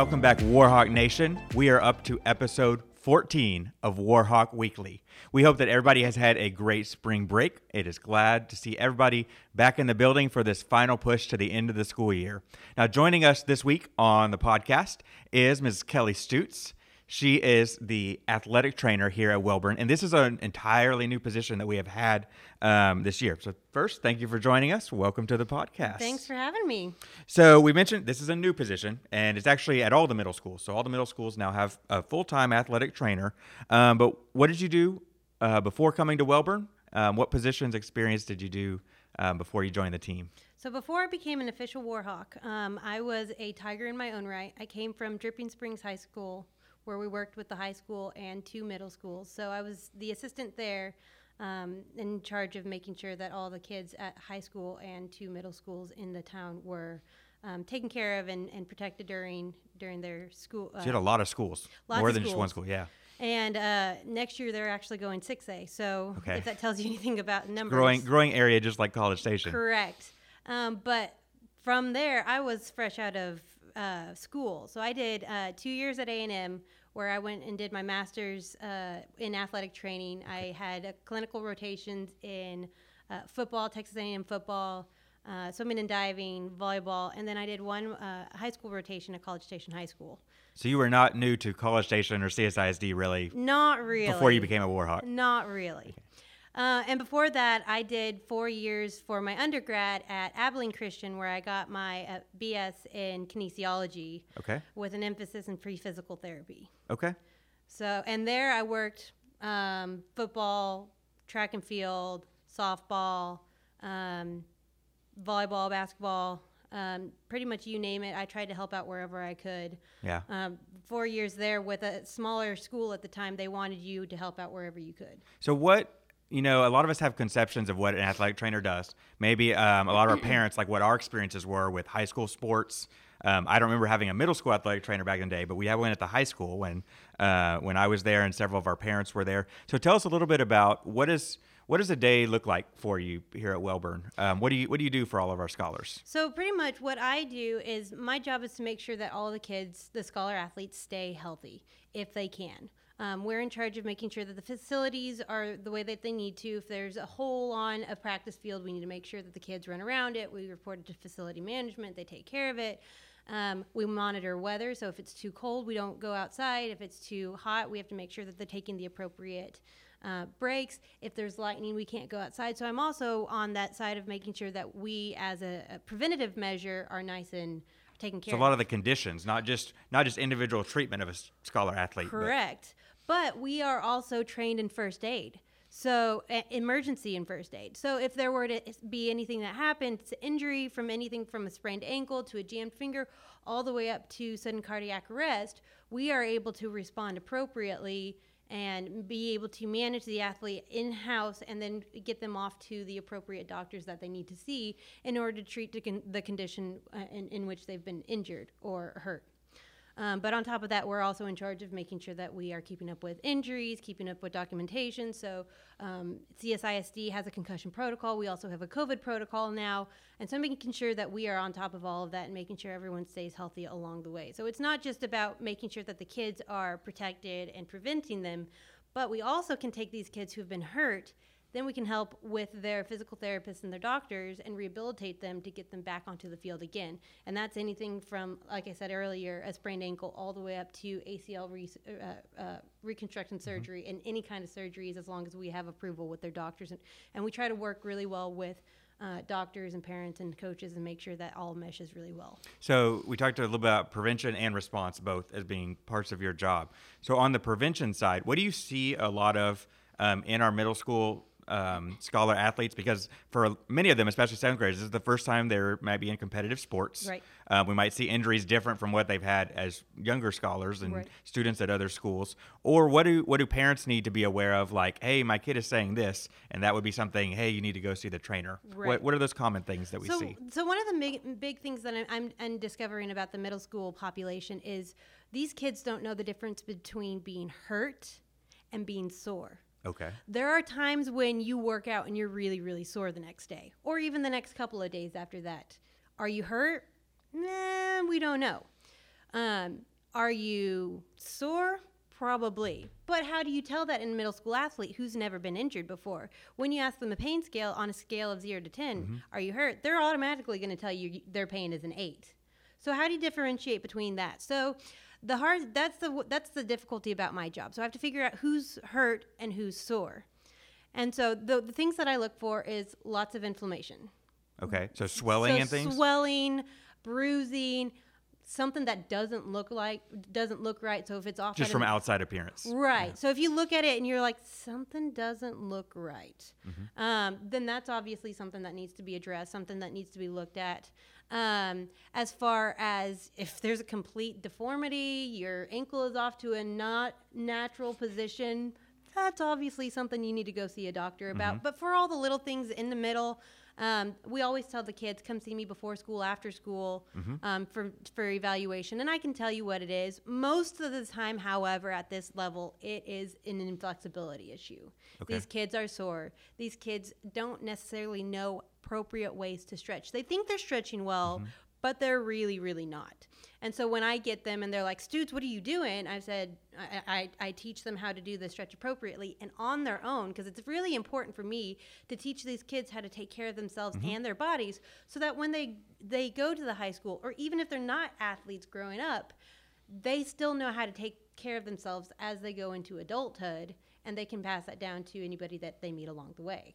Welcome back, Warhawk Nation. We are up to episode 14 of Warhawk Weekly. We hope that everybody has had a great spring break. It is glad to see everybody back in the building for this final push to the end of the school year. Now, joining us this week on the podcast is Ms. Kelly Stoots. She is the athletic trainer here at Wellborn, and this is an entirely new position that we have had this year. So first, thank you for joining us. Welcome to the podcast. Thanks for having me. So we mentioned this is a new position, and it's actually at all the middle schools. So all the middle schools now have a full-time athletic trainer. But what did you do before coming to Wellborn? What positions experience did you do before you joined the team? So before I became an official Warhawk, I was a Tiger in my own right. I came from Dripping Springs High School, where we worked with the high school and two middle schools. So I was the assistant there, in charge of making sure that all the kids at high school and two middle schools in the town were taken care of and protected during their school. So you had a lot of schools, more than just one school, yeah. And next year, they're actually going 6A. So if that tells you anything about numbers. Growing area, just like College Station. Correct. But from there, I was fresh out of school. So I did 2 years at A&M, where I went and did my master's in athletic training. I had clinical rotations in football, Texas A&M football, swimming and diving, volleyball, and then I did one high school rotation at College Station High School. So you were not new to College Station or CSISD, really? Not really. Before you became a Warhawk? Not really. Okay. And before that, I did 4 years for my undergrad at Abilene Christian, where I got my BS in kinesiology with an emphasis in free physical therapy. Okay. So, and there I worked football, track and field, softball, volleyball, basketball, pretty much you name it. I tried to help out wherever I could. Yeah. 4 years there with a smaller school at the time. They wanted you to help out wherever you could. So what... You know, a lot of us have conceptions of what an athletic trainer does. Maybe a lot of our parents, like what our experiences were with high school sports. I don't remember having a middle school athletic trainer back in the day, but we had one at the high school when I was there and several of our parents were there. So tell us a little bit about what does a day look like for you here at Wellborn? What do you do for all of our scholars? So pretty much what I do is my job is to make sure that all the kids, the scholar athletes, stay healthy if they can. We're in charge of making sure that the facilities are the way that they need to. If there's a hole on a practice field, we need to make sure that the kids run around it. We report it to facility management. They take care of it. We monitor weather. So if it's too cold, we don't go outside. If it's too hot, we have to make sure that they're taking the appropriate breaks. If there's lightning, we can't go outside. So I'm also on that side of making sure that we, as a preventative measure, are nice and taken care of. So a lot of the conditions, not just individual treatment of a scholar athlete. Correct. But we are also trained in first aid, so emergency and first aid. So if there were to be anything that happened, it's injury from anything from a sprained ankle to a jammed finger, all the way up to sudden cardiac arrest, we are able to respond appropriately and be able to manage the athlete in-house and then get them off to the appropriate doctors that they need to see in order to treat the condition in which they've been injured or hurt. But on top of that, we're also in charge of making sure that we are keeping up with injuries, keeping up with documentation. So CSISD has a concussion protocol. We also have a COVID protocol now. And so making sure that we are on top of all of that and making sure everyone stays healthy along the way. So it's not just about making sure that the kids are protected and preventing them, but we also can take these kids who've been hurt. Then we can help with their physical therapists and their doctors and rehabilitate them to get them back onto the field again. And that's anything from, like I said earlier, a sprained ankle all the way up to ACL reconstruction surgery and any kind of surgeries, as long as we have approval with their doctors. And we try to work really well with doctors and parents and coaches and make sure that all meshes really well. So we talked a little bit about prevention and response, both as being parts of your job. So on the prevention side, what do you see a lot of in our middle school scholar athletes, because for many of them, especially seventh graders, this is the first time they might be in competitive sports. Right. We might see injuries different from what they've had as younger scholars and students at other schools. Or what do parents need to be aware of? Like, hey, my kid is saying this, and that would be something. Hey, you need to go see the trainer. Right. What are those common things that we see? So one of the big things that I'm discovering about the middle school population is these kids don't know the difference between being hurt and being sore. Okay. There are times when you work out and you're really, really sore the next day or even the next couple of days after that. Are you hurt? Nah, we don't know. Are you sore? Probably. But how do you tell that in a middle school athlete who's never been injured before? When you ask them a pain scale on a scale of 0 to 10, mm-hmm. are you hurt? They're automatically going to tell you their pain is an 8. So how do you differentiate between that? So the hard that's the difficulty about my job. So I have to figure out who's hurt and who's sore. And so the things that I look for is lots of inflammation. Okay. So swelling and things? Swelling, bruising, something that doesn't look right. So if it's off, just from outside appearance, right? Yeah. So if you look at it and you're like, something doesn't look right, mm-hmm. Then that's obviously something that needs to be addressed, something that needs to be looked at. As far as if there's a complete deformity, your ankle is off to a not natural position, that's obviously something you need to go see a doctor about. Mm-hmm. But for all the little things in the middle, we always tell the kids, come see me before school, after school, mm-hmm. for evaluation. And I can tell you what it is. Most of the time, however, at this level, it is an inflexibility issue. Okay. These kids are sore. These kids don't necessarily know appropriate ways to stretch. They think they're stretching well, mm-hmm. but they're really, really not. And so when I get them and they're like, Stoots, what are you doing? I've said, I teach them how to do the stretch appropriately and on their own, because it's really important for me to teach these kids how to take care of themselves mm-hmm. and their bodies, so that when they go to the high school, or even if they're not athletes growing up, they still know how to take care of themselves as they go into adulthood, and they can pass that down to anybody that they meet along the way.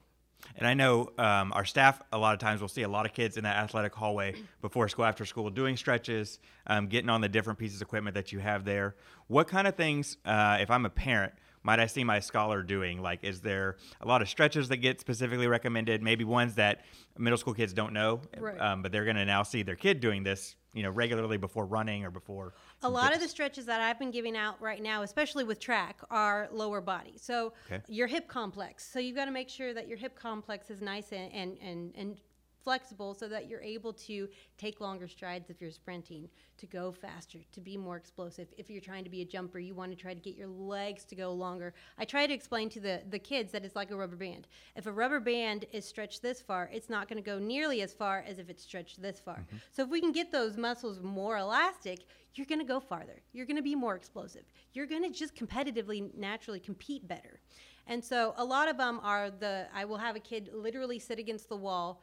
And I know our staff, a lot of times we'll see a lot of kids in that athletic hallway before school, after school, doing stretches, getting on the different pieces of equipment that you have there. What kind of things, if I'm a parent, might I see my scholar doing? Like, is there a lot of stretches that get specifically recommended? Maybe ones that middle school kids don't know, right. But they're going to now see their kid doing this, regularly before running or before. A lot of the stretches that I've been giving out right now, especially with track, are lower body. So your hip complex. So you've got to make sure that your hip complex is nice and flexible, so that you're able to take longer strides if you're sprinting, to go faster, to be more explosive. If you're trying to be a jumper, you want to try to get your legs to go longer. I try to explain to the kids that it's like a rubber band. If a rubber band is stretched this far, it's not going to go nearly as far as if it's stretched this far. Mm-hmm. So if we can get those muscles more elastic, you're going to go farther. You're going to be more explosive. You're going to just competitively, naturally compete better. And so a lot of them are I will have a kid literally sit against the wall,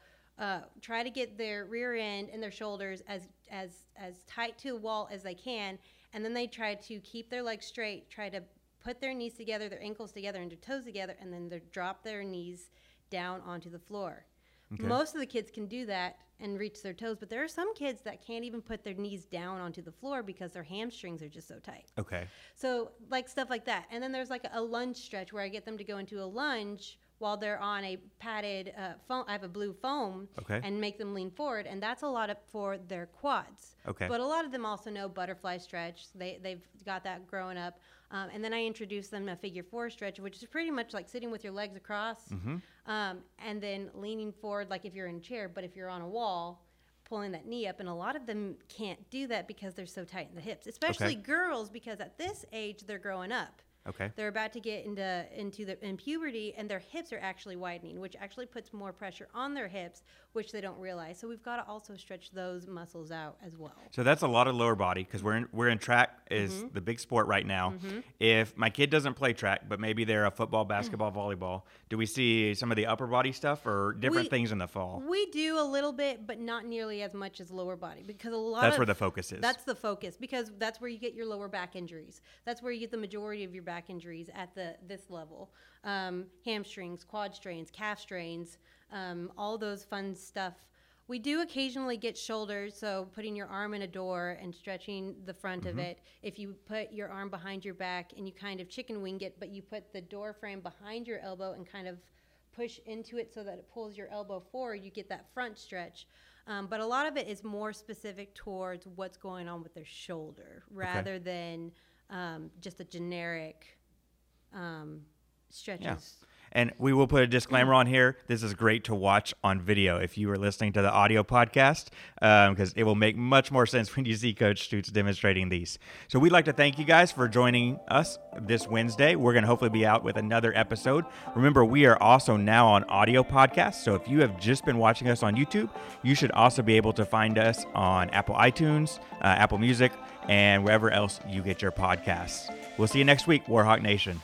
try to get their rear end and their shoulders as tight to the wall as they can, and then they try to keep their legs straight, try to put their knees together, their ankles together, and their toes together, and then they drop their knees down onto the floor. Okay. Most of the kids can do that and reach their toes, but there are some kids that can't even put their knees down onto the floor because their hamstrings are just so tight. Okay. So like stuff like that. And then there's like a lunge stretch where I get them to go into a lunge while they're on a padded foam. I have a blue foam, and make them lean forward, and that's a lot for their quads. Okay. But a lot of them also know butterfly stretch. They've got that growing up. And then I introduce them to figure 4 stretch, which is pretty much like sitting with your legs across, mm-hmm. And then leaning forward like if you're in a chair, but if you're on a wall, pulling that knee up. And a lot of them can't do that because they're so tight in the hips, especially girls, because at this age they're growing up. Okay. They're about to get into puberty, and their hips are actually widening, which actually puts more pressure on their hips, which they don't realize. So we've got to also stretch those muscles out as well. So that's a lot of lower body, because we're in track is mm-hmm. the big sport right now. Mm-hmm. If my kid doesn't play track, but maybe they're a football, basketball, volleyball, do we see some of the upper body stuff or different things in the fall? We do a little bit, but not nearly as much as lower body, because that's where the focus is. That's the focus, because that's where you get your lower back injuries. That's where you get the majority of your back injuries at this level. Hamstrings, quad strains, calf strains, all those fun stuff. We do occasionally get shoulders, so putting your arm in a door and stretching the front mm-hmm. of it. If you put your arm behind your back and you kind of chicken wing it, but you put the door frame behind your elbow and kind of push into it so that it pulls your elbow forward, you get that front stretch. But a lot of it is more specific towards what's going on with their shoulder rather than just a generic stretches. Yeah. And we will put a disclaimer on here. This is great to watch on video if you are listening to the audio podcast, because it will make much more sense when you see Coach Stoots demonstrating these. So we'd like to thank you guys for joining us this Wednesday. We're going to hopefully be out with another episode. Remember, we are also now on audio podcasts. So if you have just been watching us on YouTube, you should also be able to find us on Apple iTunes, Apple Music, and wherever else you get your podcasts. We'll see you next week, Warhawk Nation.